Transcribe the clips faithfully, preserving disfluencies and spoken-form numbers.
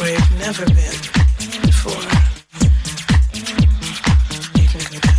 where you've never been before. You can go down.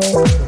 We'll be right back.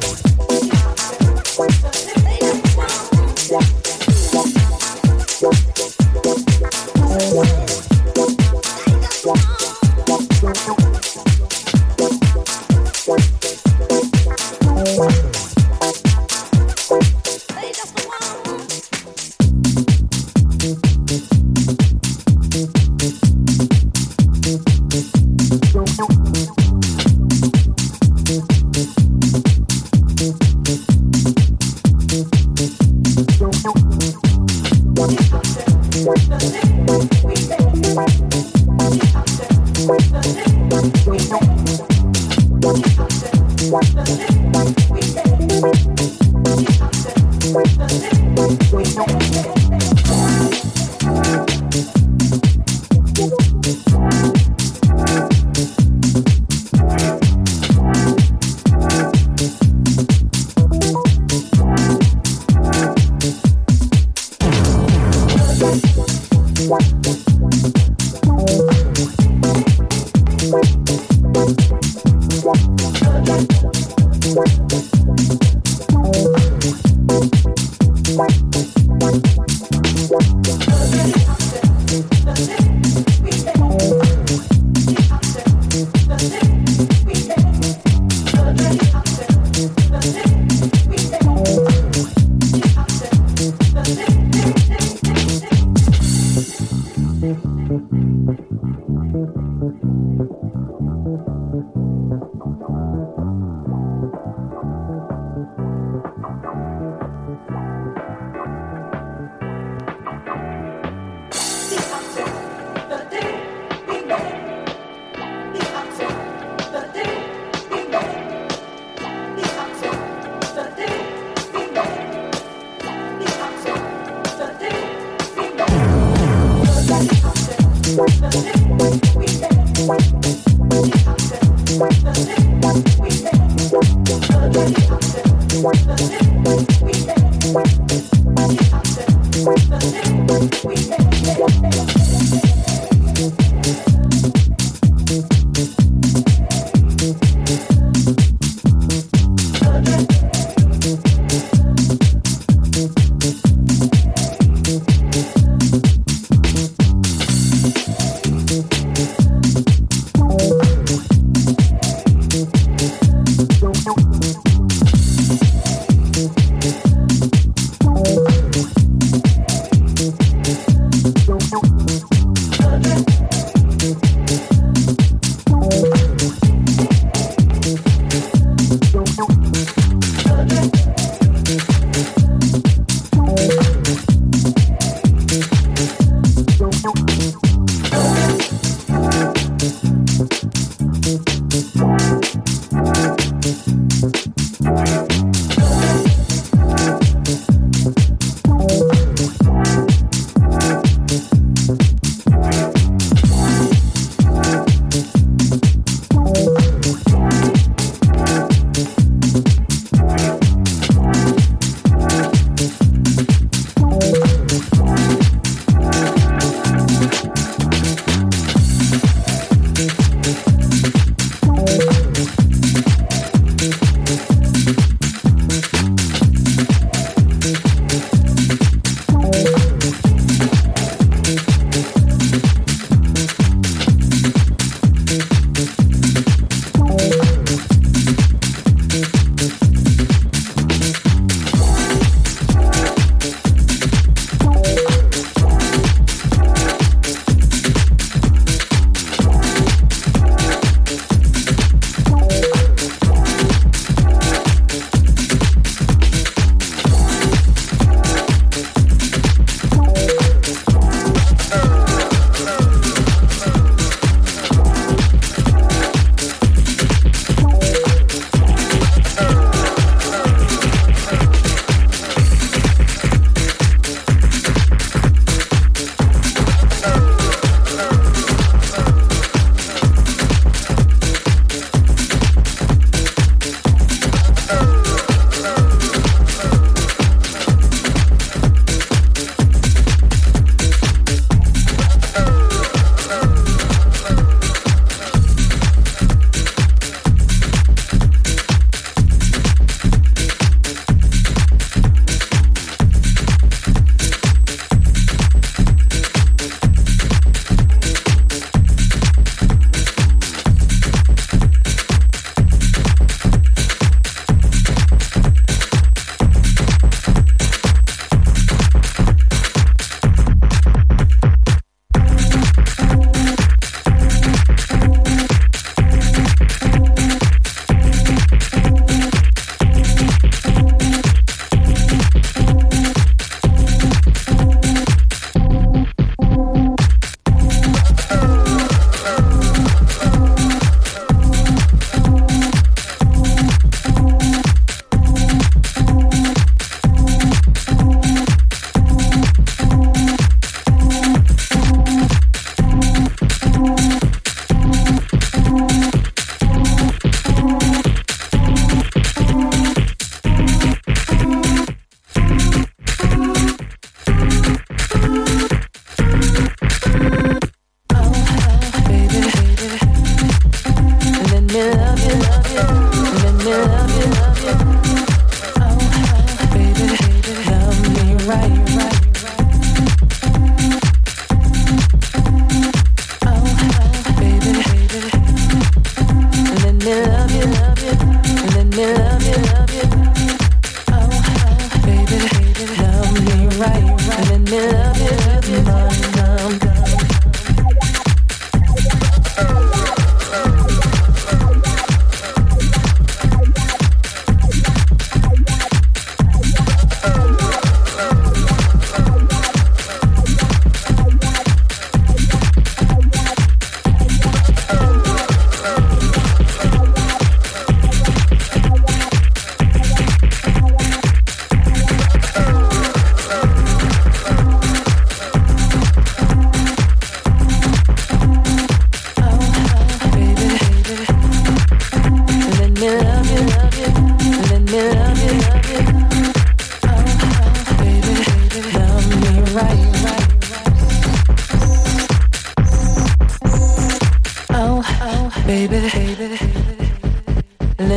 Let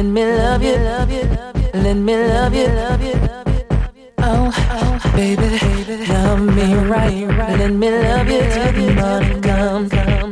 me love you, let me love you, let me love you.